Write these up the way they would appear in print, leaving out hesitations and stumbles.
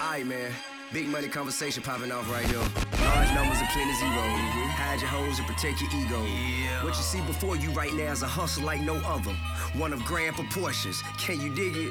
Alright, man. Big money conversation popping off right here. Large numbers and plenty zero. Hide your hoes and protect your ego. Yeah. What you see before you right now is a hustle like no other. One of grand proportions. Can you dig it?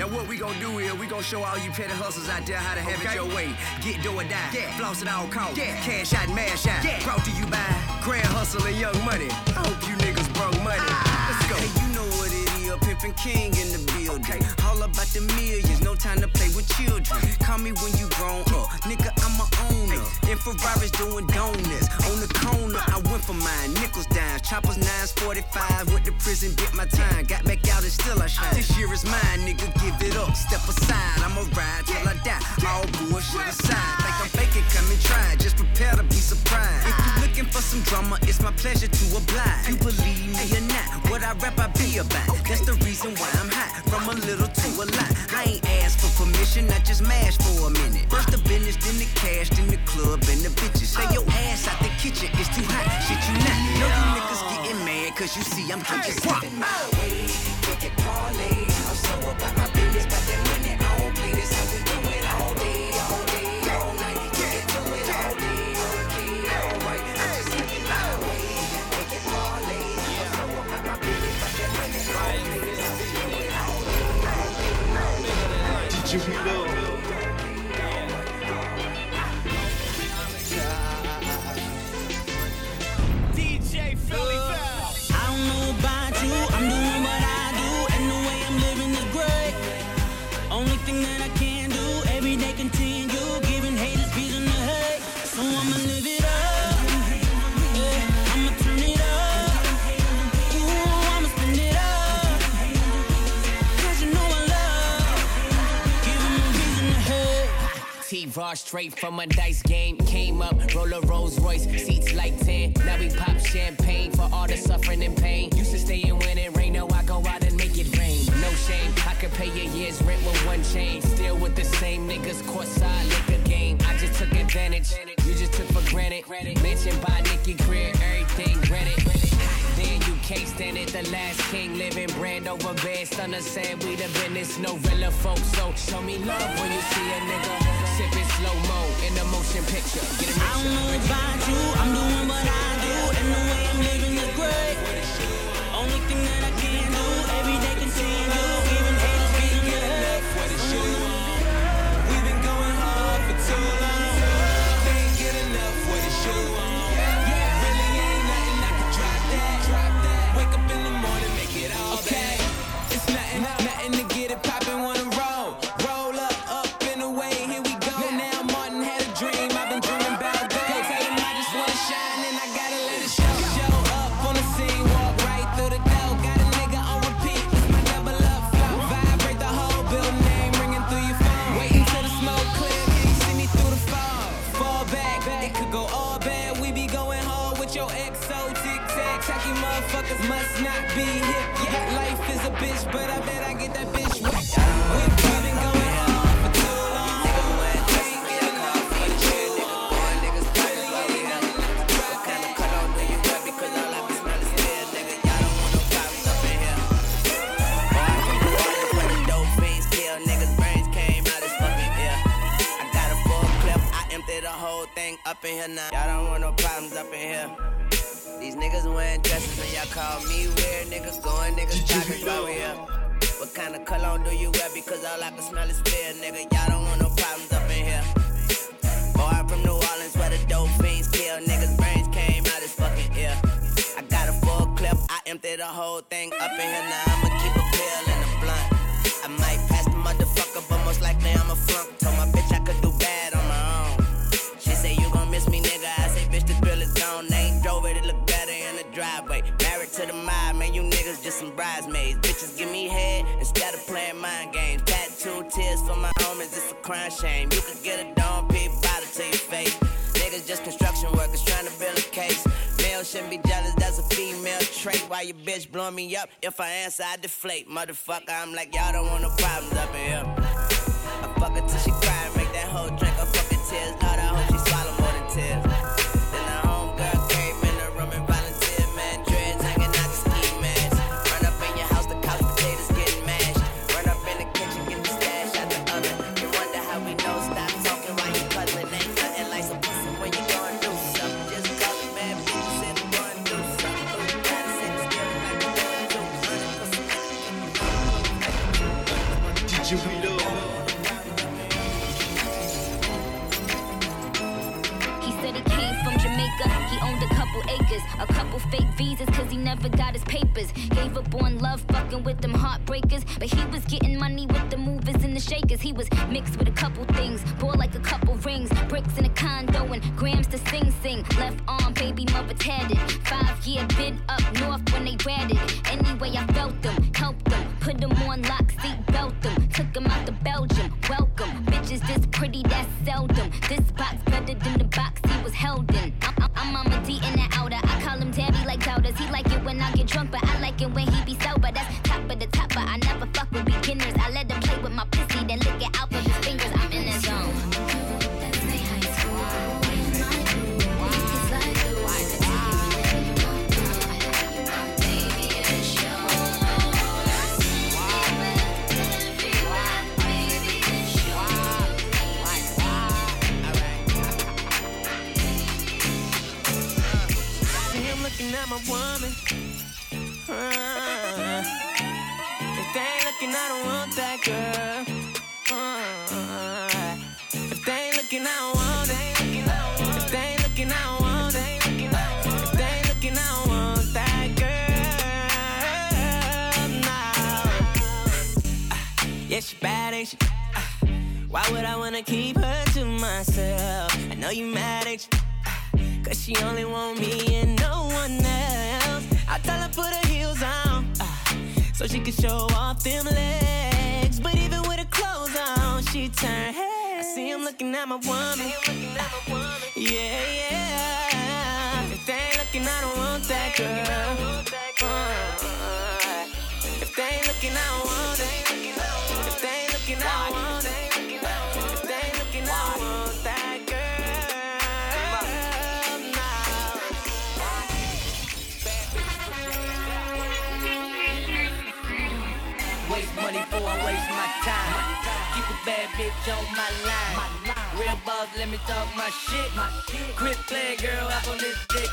Now what we gonna do is we gonna show all you petty hustlers out there how to have it your way. Get do or die. Yeah. Floss at all costs. Yeah. Cash out and mash out. Yeah. Brought to you by Grand Hustle and Young Money. I hope you niggas broke money. Let's go. Hey, you know what it is. Pimpin' King in the building. Okay. All about the millions, no time to play with children. Call me when you grown up, nigga, I'm a owner. In Ferraris doing donuts on the corner. I went for mine, nickels, dimes, choppers, nines, 45. Went to prison, bit my time, got back out and still I shine. This year is mine, nigga, give it up, step aside. I'ma ride till I die, all bullshit aside. Like I'm faking, come and try, just prepare to be surprised. If you looking for some drama, it's my pleasure to oblige. You believe me or not, what I rap I be about. That's the reason why I'm hot, from a little to a lot. I ain't asked for permission, I just mash for a minute. First the business, then the cash, then the club, and the bitches. Say your ass out the kitchen, it's too hot, shit you not. Know you niggas getting mad, cause you see I'm just walking my way, get that parlay. I'm so about my business, about that money, I don't play this, how we do it all day, all day. You know. DJ Philly Fowl. I don't know about you, I'm doing what I do, and the way I'm living is great. Only thing that I can do, every day continue, giving haters reason to hate. So I'ma live it up, yeah, I'ma turn it up, ooh, I'ma spin it up, cause you know I T-Raw straight from a dice game. Came up, roll a Rolls Royce, seats like 10. Now we pop champagne for all the suffering and pain. Used to stay in when it rained, now I go out and make it rain. No shame, I could pay a year's rent with one chain. Still with the same niggas, courtside liquor game. I just took advantage, you just took for granted. Mentioned by Nikki Greer, everything granted. Then you can't stand it, the last king. Living brand over bed, stunner said we the business. No real folk, so show me love when you see a nigga. Sipping slow-mo in the motion picture. Get a picture. I don't know about you, I'm doing what I do, and the way I'm living is great. Only thing that I can do, every day can see you, even haters beating me up. We've been going hard for too long, can't get enough with the shoe on. Really ain't nothing I can drop that. Wake up in the morning, make it all okay. Bad. It's nothing to get it poppin' when I'm wrong. Must not be hip, yeah, life is a bitch, but I bet I get that bitch right. We've been going on for too long. Can't get enough for the shit. Niggas really ain't nothing to try that. Cut off when you cut because all I be smelling still, nigga, y'all don't want no cops up in here. When the dope fiends kill, niggas' brains came out as fucking ear. I got a full clip, I emptied the whole thing up in here now. Y'all don't want no problems up in here. These niggas wearing dresses and y'all call me weird. Niggas going, niggas talking about here. What kind of cologne do you wear? Because all I can smell is fear, nigga. Y'all don't want no problems up in here. Boy, I'm from New Orleans where the dope fiends kill. Niggas' brains came out his fucking ear. I got a full clip, I emptied the whole thing up in here. Now I'ma keep a pill and a blunt. I might pass the motherfucker, but most likely I'm a flunk. Told my bitch I could do bad on my own. She say, you gon' miss me, nigga. I say, bitch, the grill is gone. They ain't drove it, it look better in the driveway. Married to the mob, man, you niggas just some bridesmaids. Bitches give me head instead of playing mind games. Tattoo tears for my homies, it's a crime shame. You could get a dome peep bottle to your face. Niggas just construction workers trying to build a case. Male shouldn't be jealous, that's a female trait. Why your bitch blowing me up? If I answer, I deflate. Motherfucker, I'm like, y'all don't want no problems up in here. I fuck her till she cry, make that whole drink her fucking tears. Lord, I hope she swallow more than tears. Then the homegirl came in the room and volunteered, man, dreads, I got you reload. He said he came from Jamaica. He owned a couple acres, a couple fake visas, cause he never got his papers. Gave up on love, fucking with them heartbreakers. But he was getting money with the movers and the shakers. He was mixed with a couple things, bore like a couple rings. Bricks in a condo and grams to Sing Sing. Left arm, baby mother tatted. 5-year bid up north when they ratted. Anyway, I felt them, helped them, put them on lock, seat belt them. Took them out to Belgium, welcome. Bitches this pretty, that's seldom. This box better than the box he was held in. I'm on my D in the outer. I call him daddy like doubters. He like it when I get drunk, but I like it when he be sober. That's top of the top, but I never fuck with beginners. I let them play with my pissy, then lick it out with his fingers. I'm in the zone. At my woman, if they ain't looking, I don't want that girl. If they ain't looking, I don't want it. If they ain't looking, I don't want it. If they ain't looking, I don't want that girl. No. Yeah, she bad, ain't she? Why would I wanna keep her to myself? I know you mad, ain't you? Cause she only want me and no one else. I tell her put her heels on, so she can show off them legs. But even with her clothes on, she turn head. I see him looking at my woman. Yeah, yeah. If they ain't looking, I don't want that girl. If they ain't looking, I don't want it. If they ain't looking, I don't want it. Before I waste my time, keep a bad bitch on my line. Real boss, let me talk my shit. Quit playing, girl, up on this dick.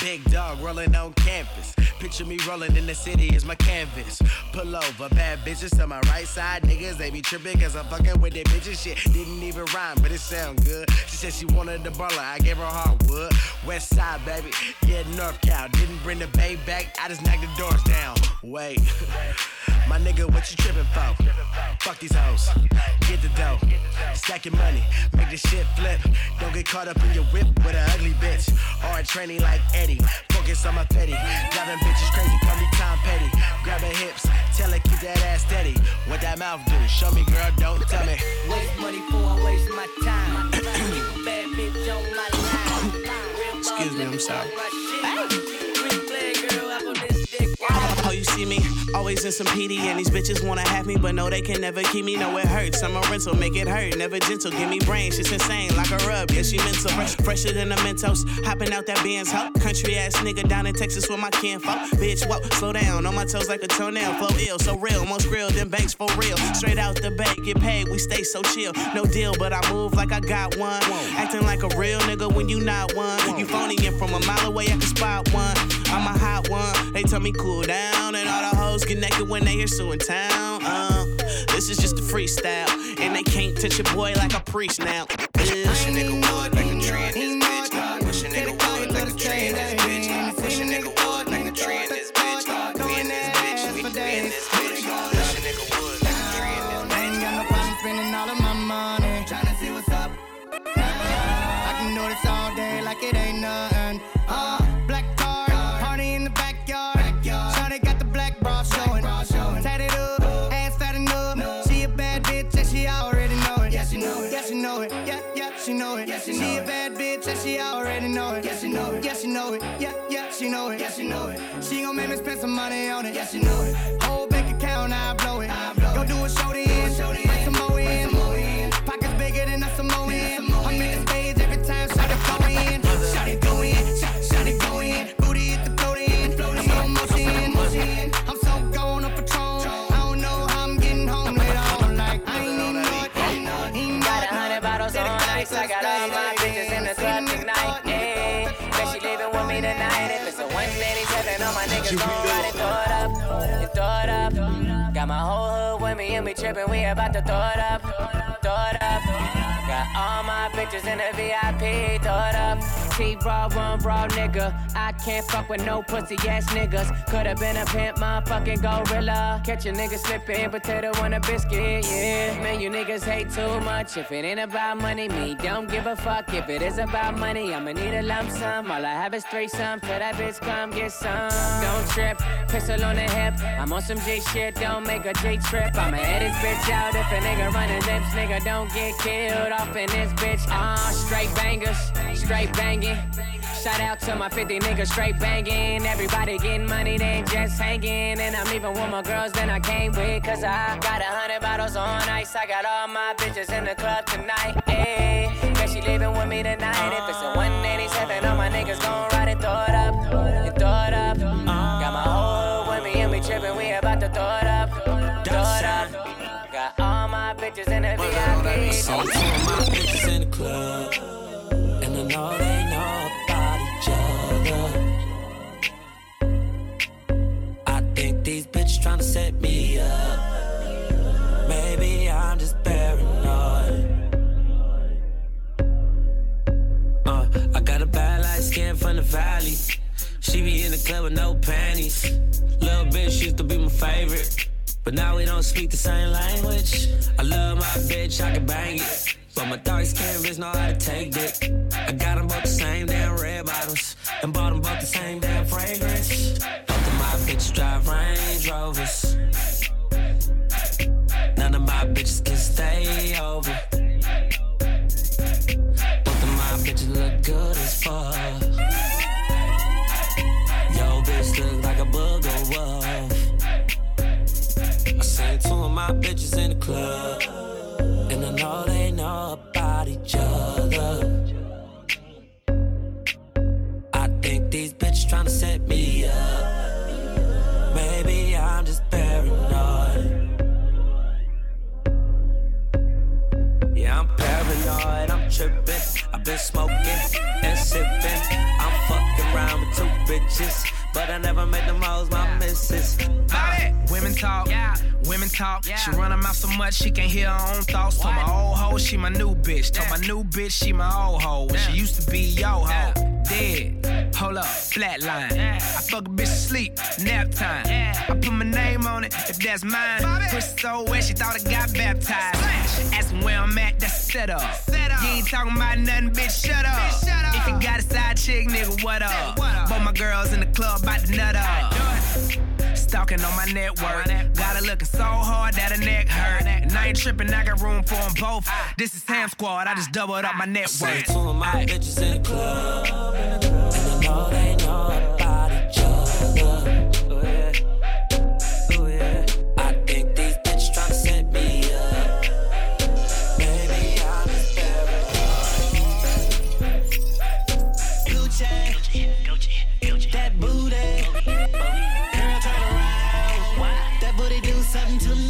Big dog rolling on campus. Picture me rolling in the city is my canvas. Pull over, bad bitches to my right side. Niggas, they be trippin' cause I'm fucking with that bitches shit. Didn't even rhyme, but it sound good. She said she wanted the baller, I gave her hardwood. West side, baby, yeah, North Cal. Didn't bring the bay back, I just knocked the doors down. Wait, my nigga, what you trippin' for? Fuck these hoes, get the dough. Stack your money, make this shit flip. Don't get caught up in your whip with an ugly bitch. Or a tranny like Eddie, focus on my petty. Driving bitches crazy, call me Tom Petty. Grab her hips, tell her keep that ass steady. What that mouth do, show me girl, don't tell me. Waste money before I waste my time. Keep a bad bitch on my line. Excuse me, I'm sorry. Oh, you see me, always in some PD. And these bitches wanna have me, but no, they can never keep me. No, it hurts, I'm a rental, make it hurt. Never gentle, give me brain, shit's insane. Like a rub, yeah, she mental. Fresher than a Mentos, hopping out that Benz, ho. Country ass nigga down in Texas with my kinfolk. Bitch, whoa, slow down, on my toes like a toenail. Flow ill, so real, most real, them banks for real. Straight out the bank, get paid, we stay so chill. No deal, but I move like I got one. Acting like a real nigga when you not one. You phony in from a mile away, I can spot one. I'm a hot one, they tell me cool down. And all the hoes get naked when they hear Sue in town. This is just a freestyle. And they can't touch your boy like a priest now. Push a nigga wood like a tree in this bitch. Push a nigga wood like a tree in this bitch. Push a nigga wood like a tree in this bitch. We in this bitch, we in this bitch. Push a nigga wood like a tree in this bitch. I ain't got no problem spending all of my money. Tryna see what's up. I can do this all day like it ain't nothing. Black car, party in the backyard. Bra showing, tatted up, ass fattened up. No. She a bad bitch and she already know it. Yeah, she know it. Yeah, she know it. Yeah, yeah, she know it. Yeah, she a bad bitch and she already know it. Yeah, she know it. Yeah, she know it. Yeah, yeah, she know it. Yeah, she know it. She gon' make me spend some money on it. Yeah, she know it. Whole bank account, I blow it. Go do a show to end, bring some more in. Pockets bigger than a Samoan. I'm in the stage every time, shout it go in, shout it go in, shout it go in. Booty at the float in, slow motion. I ain't got 100 bottles on. nights. I got all my bitches in the club tonight. But she leaving with me tonight. If it's a 187 on my niggas, gon' ride and throw it up. And throw it up. Got my whole hood with me and we trippin', we about to throw it up. Throw it up. Got all my bitches in the VIP, throw it up. T-Raw, one raw nigga. I can't fuck with no pussy ass niggas. Coulda been a pimp, motherfucking gorilla. Catch a nigga slippin', potato on a biscuit, yeah. Man, you niggas hate too much. If it ain't about money, me don't give a fuck. If it is about money, I'ma need a lump sum. All I have is threesome, till that bitch come get some. Don't trip, pistol on the hip. I'm on some G shit, don't make a G trip. I'ma head this bitch out if a nigga runnin' lips. Nigga, don't get killed off in this bitch. Straight bangers, straight bangin'. Shout out to my 50 niggas straight banging. Everybody getting money, they ain't just hanging. And I'm even with my girls that I came with. Cause I got 100 bottles on ice. I got all my bitches in the club tonight. Ayy, bet she leaving with me tonight. If it's a 187, all my niggas gon' ride and throw it up. And throw it up. Got my whole hood with me and we trippin', we about to throw it up. Throw it up. Got all my bitches in the VIP. So all my bitches in the club. And I know they know about each other. I think these bitches tryna set me up. Maybe I'm just paranoid. I got a bad light skin from the valley. She be in the club with no panties. Little bitch used to be my favorite, but now we don't speak the same language. I love my bitch, I can bang it, but my dark skin bitch know how to take dick. I got them both the same damn red bottles, and bought them both the same damn fragrance. Both of my bitches drive Range Rovers. None of my bitches can stay over. Both of my bitches look good as fuck. Yo, bitch look like a booger wolf. I seen two of my bitches in the club. And I know they know about each other. I think these bitches tryna set me up. Maybe I'm just paranoid. Yeah, I'm paranoid, I'm trippin'. I've been smoking and sippin'. I'm fucking around with two bitches, but I never met them hoes, my missus. Women talk, yeah. Women talk. Yeah. She run her mouth so much she can't hear her own thoughts. What? Told my old hoe she my new bitch. Yeah. Told my new bitch she my old hoe. When she used to be yo hoe. Yeah. Dead, hold up, flatline. Yeah. I fuck a bitch to sleep, nap time. Yeah. I put my name on it if that's mine. Pussy so wet she thought I got baptized. Splash. Asking where I'm at, that's a setup. You ain't talking about nothing, bitch, shut up. Bitch, shut up. If you got a side chick, nigga, what up? What up? Both my girls in the club. About to nut up. Stalking on my network. Got her looking so hard that her neck hurt. And I ain't tripping, I got room for them both. This is Sam Squad, I just doubled up my network. I see two of my bitches in the club. And I know they know about each other. Ooh, yeah. Ooh, yeah. I think these bitches tryna set me up. Maybe I'm just paranoid. Gucci, Gucci. That booty, girl, turn around. That booty do something to me,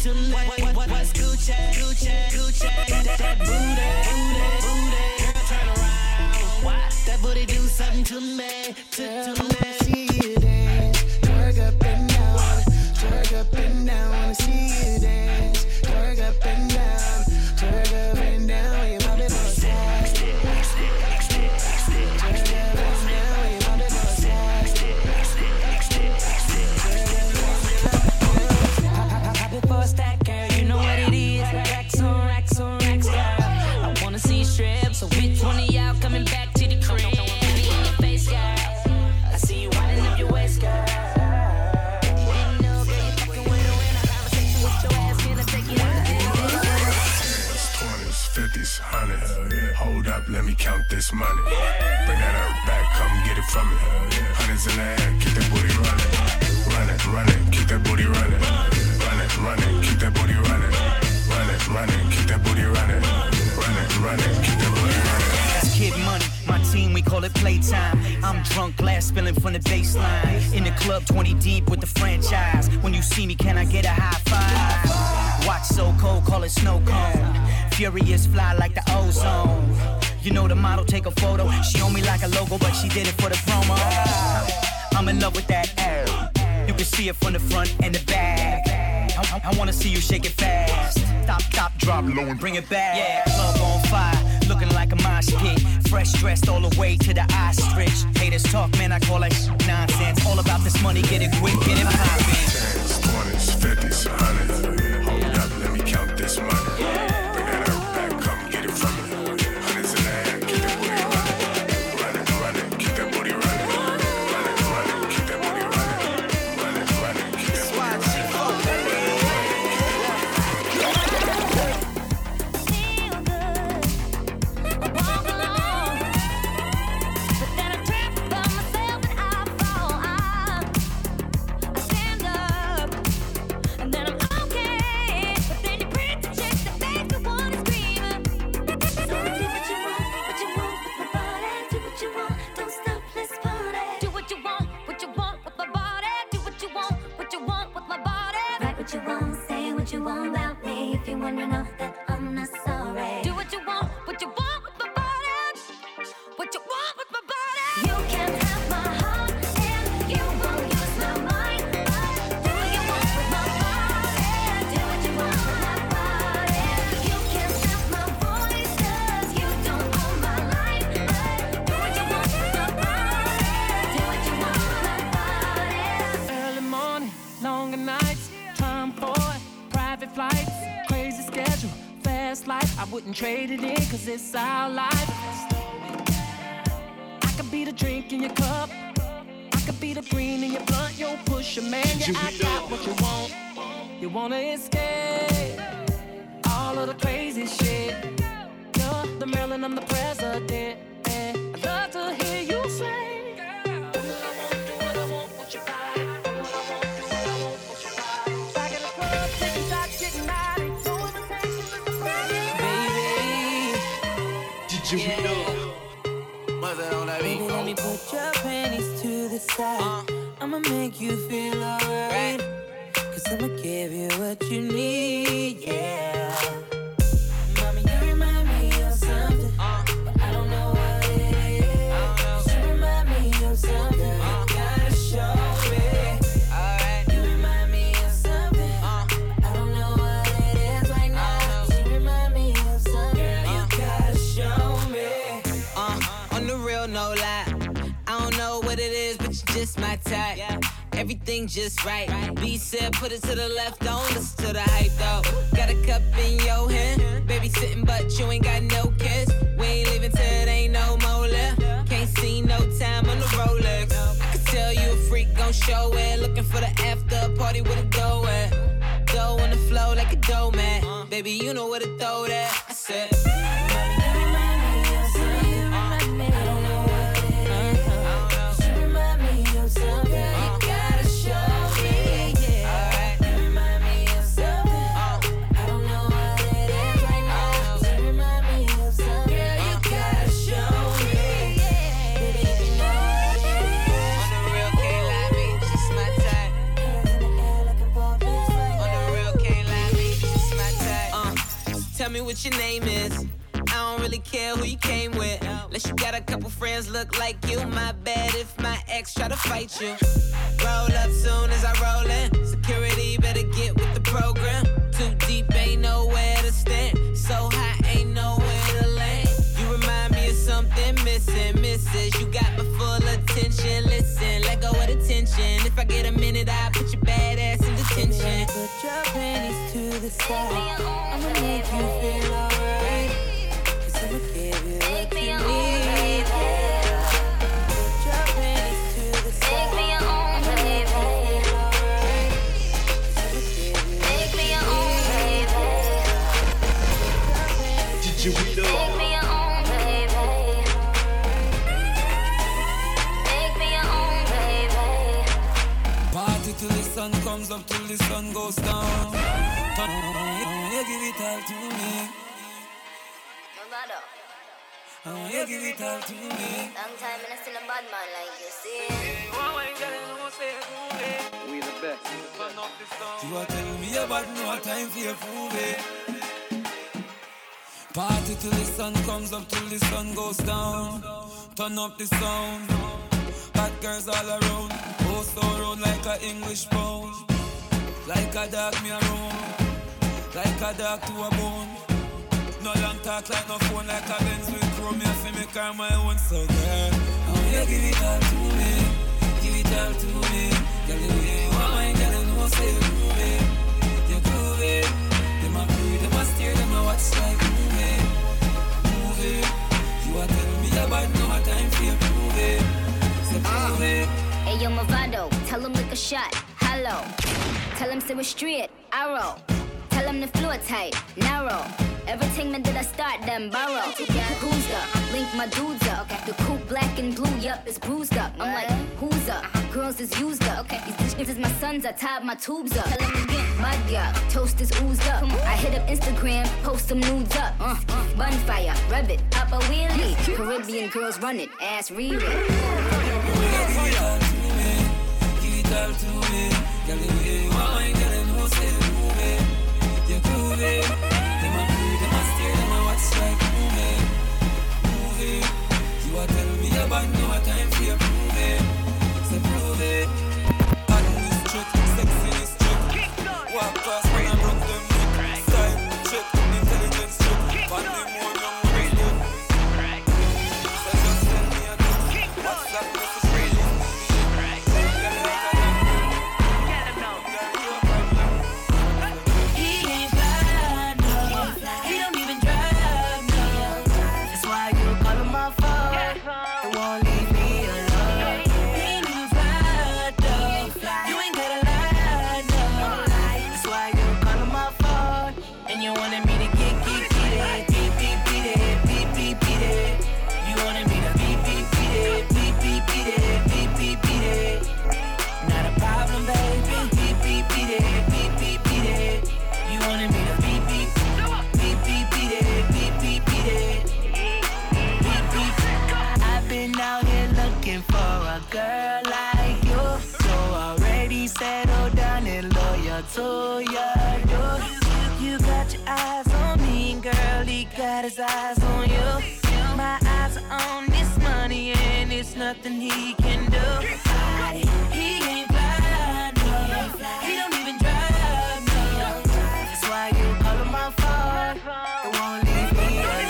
to me. What's Gucci, Gucci, Gucci? That booty, booty, booty, girl, turn around. That booty do something to me, to me. I see you dance, twerk up and down, twerk up and down. I wanna see you dance, twerk up and down, twerk up and down. Your body don't stack, girl, you know what it is. Racks on racks on racks, girl. I wanna see strips, so which one of y'all coming back to the crib? In your face, girl. I see you winding up your waist, girl. You know, girl, you fucking with a winner. Conversation with your ass, can I take you out of the 10s, 20s, 50s, 100s. Hold up, let me count this money. Bring that up back, come get it from me. Hundreds in the air, keep that booty running. Run it, run it, keep that booty running. Run it, keep that booty running. Run it, keep that booty running. Run it, keep that booty running. That's kid money. My team, we call it playtime. I'm drunk, glass spilling from the baseline. In the club, 20 deep with the franchise. When you see me, can I get a high five? Watch so cold, call it snow cone. Furious, fly like the ozone. You know the model, take a photo. She own me like a logo, but she did it for the promo. I'm in love with that ass. You can see it from the front and the back. I wanna see you shake it fast. Stop, drop low and bring it back. Yeah, club on fire, looking like a mosh pit. Fresh dressed all the way to the ostrich. Haters talk, man, I call that nonsense. All about this money, get it quick, get it poppin'. 10s, 20s, 50s, 100s. Hold up, let me count this money. Bring that out back, come get it from me. Hundreds in the hand, keep that booty running. Running, keep that booty running. Running, keep that booty running. Running, keep that booty running. Traded in, cause it's our life. I could be the drink in your cup, I could be the green in your blunt. Yo, push a man, yeah, I got what you want. You wanna escape all of the crazy shit. You're the Maryland, I'm the president. And I'd love to hear you say, girl, do what I want, do what I want, what you buy. Do what I want, do what I want, what you buy. Back in the club, taking shots, getting high. Yeah. Baby, let me put your panties to the side. I'ma make you feel alright. Cause I'ma give you what you need, yeah. Mommy, you remind me of something, but I don't know what it is. You remind me of something, you gotta show me. Right. You remind me of something, but I don't know what it is right now. You remind me of something, girl, you gotta show me. No lie, I don't know what it is, but you're just my type. Yeah. Everything just right. B said put it to the left, don't listen to the hype though. Got a cup in your hand, baby sitting, but you ain't got no kiss. We ain't leaving till it ain't no more left. Can't see no time on the Rolex. I can tell you a freak gon' show it. Looking for the after party with a dough at. Dough on the floor like a dough mat. Baby, you know where to throw that. I said. Tell me what your name is. I don't really care who you came with. Unless you got a couple friends look like you. My bad if my ex try to fight you. Roll up soon as I roll in. Security better get with the program. Too deep, ain't nowhere to stand. So high, ain't nowhere to land. You remind me of something missing, missus. You got my full attention. Listen, let go of the tension. If I get a minute, I'll put your bad ass in detention. Put your panties to the side. I'ma make you feel alright. Cause I'ma give you what you need. Put your panties to the side. I'ma make you feel alright. Cause I'ma give you what you need. Did you read up? Make me your own baby. Make me your own baby. Party till the sun comes up, till the sun goes down. I give it all to me. No matter. I give it all to me. Long time and I still a bad man like you, see. We the best. You are telling me about no time for your fool, babe. Party till the sun comes up, till the sun goes down. Turn up the sound. Bad girls all around. Host around like a English pound. Like a dog me around. Like a dog to a bone. No long talk like no phone. Like a Benz with chrome. Me have to make her my own. So girl, now you give it all to me. Give it all to me. Girl, the way you want mine, girl, I know say you're groovy. You're groovy. Them a breathe, them a steer, them a watch like movie. You are telling me about no more time for your movie. So prove it. Hey, yo, Movado, tell him lick a shot. Hello. Tell him say we're straight. Arrow. Tell him the floor tight. Narrow. Everything that did I start, then borrow. Yeah, who's up? Link my dudes up. Okay. The coupe black and blue, yup, it's bruised up. I'm like, who's up? Girls is used up. Okay. These bitches is my sons, I tied my tubes up. Tell him again. Mud yup, toast is oozed up. I hit up Instagram, post some nudes up. Bonfire, rev it, pop a wheelie. Caribbean girls run it, ass read it. Give it all to me, give it all to me. Girl, the way you want mine, girl, I know say you're groovy. You're groovy. Them a breathe, them a stare, them a watch like movie. Movie. You a tell me about no time for your movie. So prove it. Bad in this trick, sexy in this trick. Walk past when I broke them. Style, trick, intelligence trick. But them more young women. So just tell me a thing. What's that this is really? So yeah, you got your eyes on me, girl, he got his eyes on you. My eyes are on this money and it's nothing he can do. He ain't fly, no, he don't even drive, no. That's why you call him my phone, it won't leave me alone.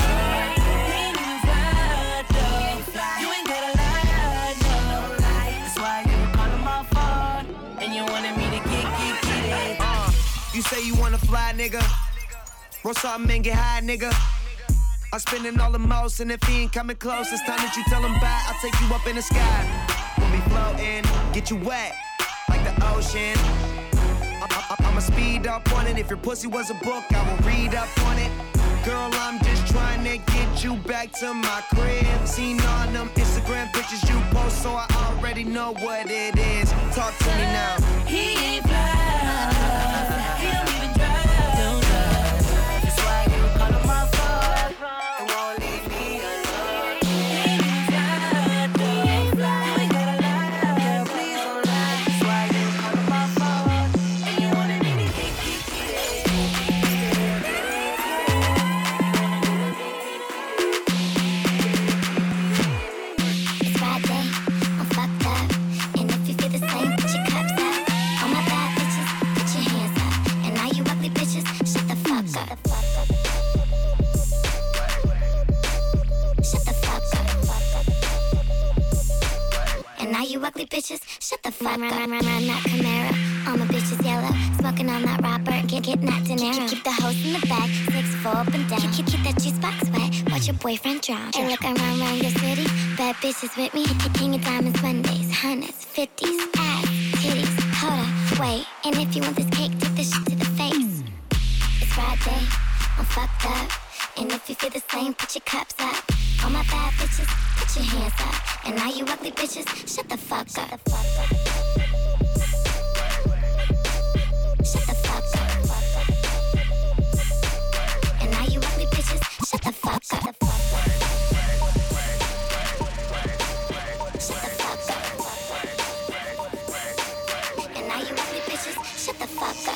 He ain't even fly, no, you ain't gotta lie, no. That's why you call him my phone, and you wanted me to get You say you wanna fly, nigga. Roll something and get high, nigga. I'm spending all the most, and if he ain't coming close, it's time that you tell him bye. I'll take you up in the sky. We'll be floating, get you wet like the ocean. I'ma speed up on it. If your pussy was a book, I would read up on it. Girl, I'm just trying to get you back to my crib. Seen all them Instagram pictures you post, so I already know what it is. Talk to me now. He ain't fly. He don't even drive. Don't drive. That's why you call him my phone. It won't leave me alone. He ain't fly. He ain't fly. You ain't gotta lie. Yeah, please don't lie. That's why you call him my phone. And you wanted me to get. It's Friday. I'm fucked up. And if you feel the same, put your cups up. All my bad bitches, put your hands up. And all you ugly bitches, shut the fuck up. Shut the fuck up. And all you ugly bitches, shut the fuck up. Run that Camaro. All my bitches yellow. Smoking on that Robert. Get that dinero. Keep the hoes in the back. 6'4" up and down. Keep that juice box wet. Watch your boyfriend drown. And look, I'm round your city. Bad bitches with me. King of diamonds, Mondays, hundreds, 50s, ass, titties. Hold up, wait. And if you want this cake, take this shit to the face. It's Friday, I'm fucked up. And if you feel the same, put your cups up. All my bad bitches, put your hands up. And all you ugly bitches, shut the fuck up. Shut the fuck up. Shut the fuck up. And all you ugly bitches, shut the fuck up. Shut the fuck up. Shut the fuck up.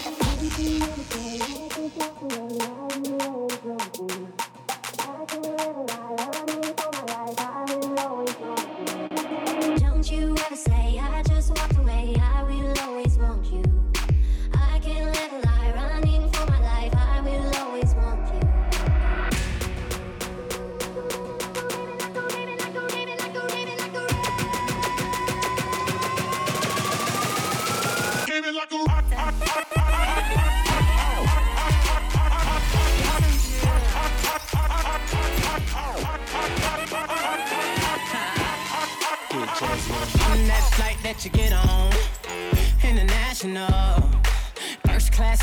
that you get on. International, first class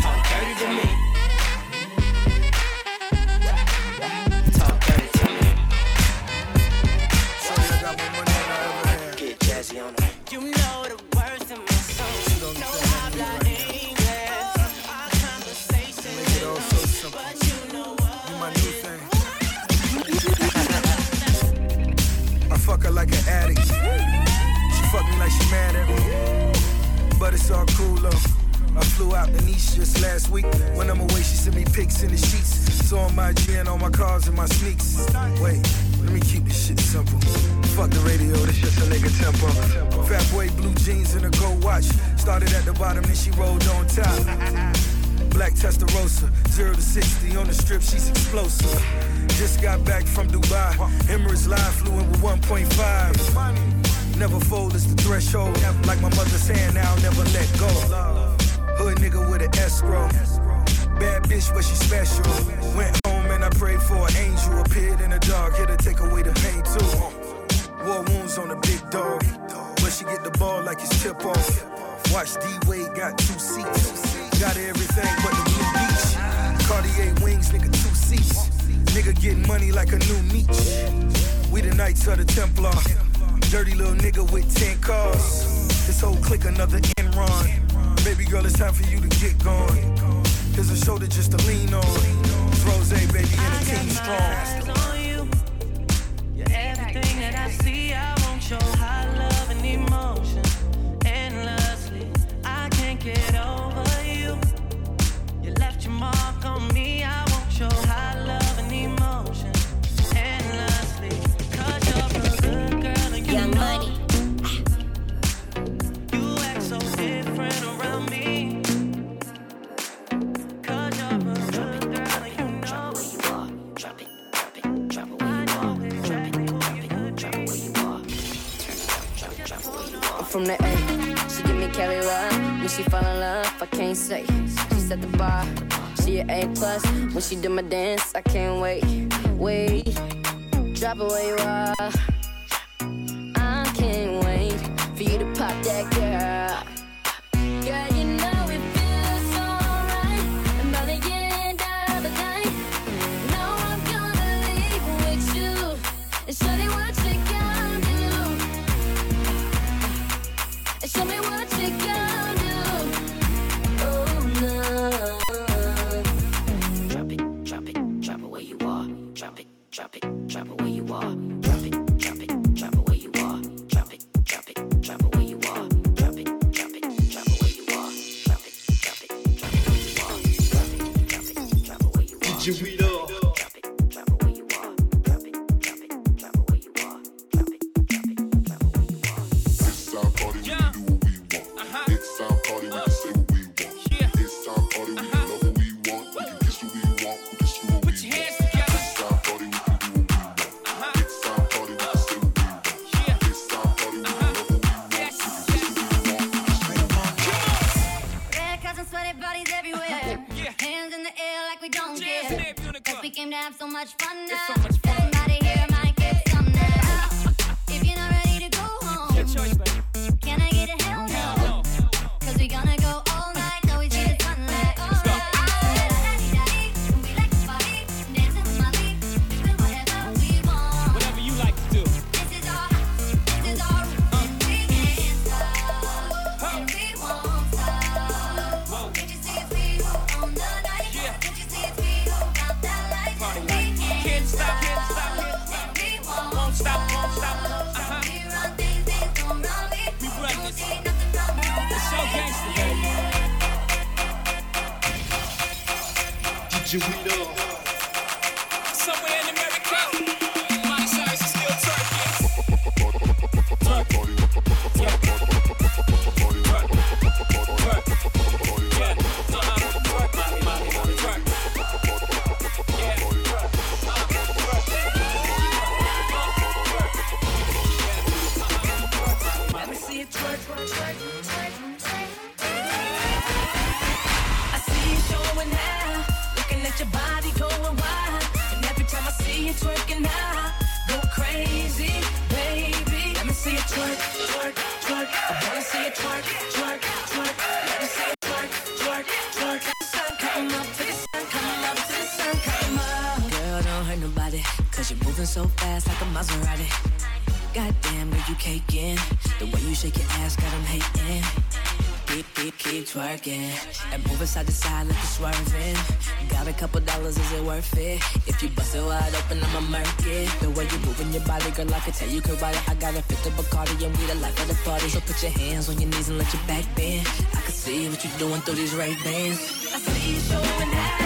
Talk dirty to me. Talk dirty to me. So you got my money out of her. Get jazzy on her. You know the words in my song. No habla English. Our conversation is all so simple. But you know what? You my new thing. I fuck her like an addict. Fuck me like she mad at me, but it's all cool though. I flew out to Nice just last week. When I'm away, she sent me pics in the sheets. So on my gin, all my cars and my sneaks. Wait, let me keep this shit simple. Fuck the radio, this just a nigga tempo. Fat boy, blue jeans and a gold watch. Started at the bottom, then she rolled on top. Black Testarossa, 0 to 60 on the strip, she's explosive. Just got back from Dubai. Emirates live, flew in with 1.5. Never fold, it's the threshold. Like my mother's saying now, never let go. Hood nigga with an escrow. Bad bitch, but she special. Went home and I prayed for an angel. Appeared in the dark, here to take away the pain too. War wounds on the big dog, but she get the ball like it's tip off. Watch D-Wade got 2 seats. Got everything but the blue beach. Cartier wings, nigga, 2 seats. Nigga getting money like a new niche. We the Knights of the Templar. Dirty little nigga with 10 cars. This whole clique another Enron. Baby girl, it's time for you to get gone. Here's a shoulder just to lean on. It's Rose, baby, and the team strong. I got my eyes on you. Everything that I see, I want your high love and emotion. Endlessly, I can't get over you. You left your mark on me. I want your high love and emotion. Endlessly, 'cause you're a good girl. Your money. You act so different around me. 'Cause you're a good girl, and you know where you are. Drop it, drop it, drop it where you are. Drop it where you are. Drop it where you are. I'm from the A. She give me Cali love. When she fall in love, I can't say. She set the bar. She an A plus. When she do my dance, I can't wait. Wait. Drop it where you are. Can't wait for you to pop that girl. Girl, you know it feels so right. I'm about to get it down tonight. No, I'm gonna leave with you and show me what you can do. And show me what you can do. Oh no. Drop it, drop it where you are. Drop it, drop it, drop it where you are. Drop it. We know. It's our party, yeah. We do what we want. It's our party, we can say what we want. Yeah. It's our party, we can love what we want. We can kiss what we want, we can screw what we want. It's our party, we can do what we want. It's our party, we can say what we want. Yeah. It's our party, we can love what we want. Yes. We can kiss what we want, we can screw what we want. Bad cars and sweaty bodies everywhere. Yeah. Hands in the air like we don't care. Cause we came to have so much fun now. It's so much fun. Everybody here might get some now. If you're not ready to go home, it's your choice, baby. Can I get a hell no? Cause we gonna go all night. Now we see the sunlight. Let's go. We like to party, dance in my league, doing whatever we want. Whatever you like to do. This is our we can't stop. And we won't stop. Whoa. Did you see we were on the night? Yeah. Did you see we stop, can't stop, can't stop. We won't stop, won't stop. We run things, things don't run me. We run this. It's so gangsta, baby. Did you know? Somewhere in America, my size is still turkey. So fast like a Maserati. Goddamn, girl, you caking. The way you shake your ass got 'em hating. Keep twerking and move side to side like you're swerving. Got a couple dollars, is it worth it? If you bust it wide open, I'ma murk it. The way you moving your body, girl, I can tell you could ride it. I got a fifth of Bacardi and we the life of the party. So put your hands on your knees and let your back bend. I can see what you're doing through these Ray-Bans. I see you showing out.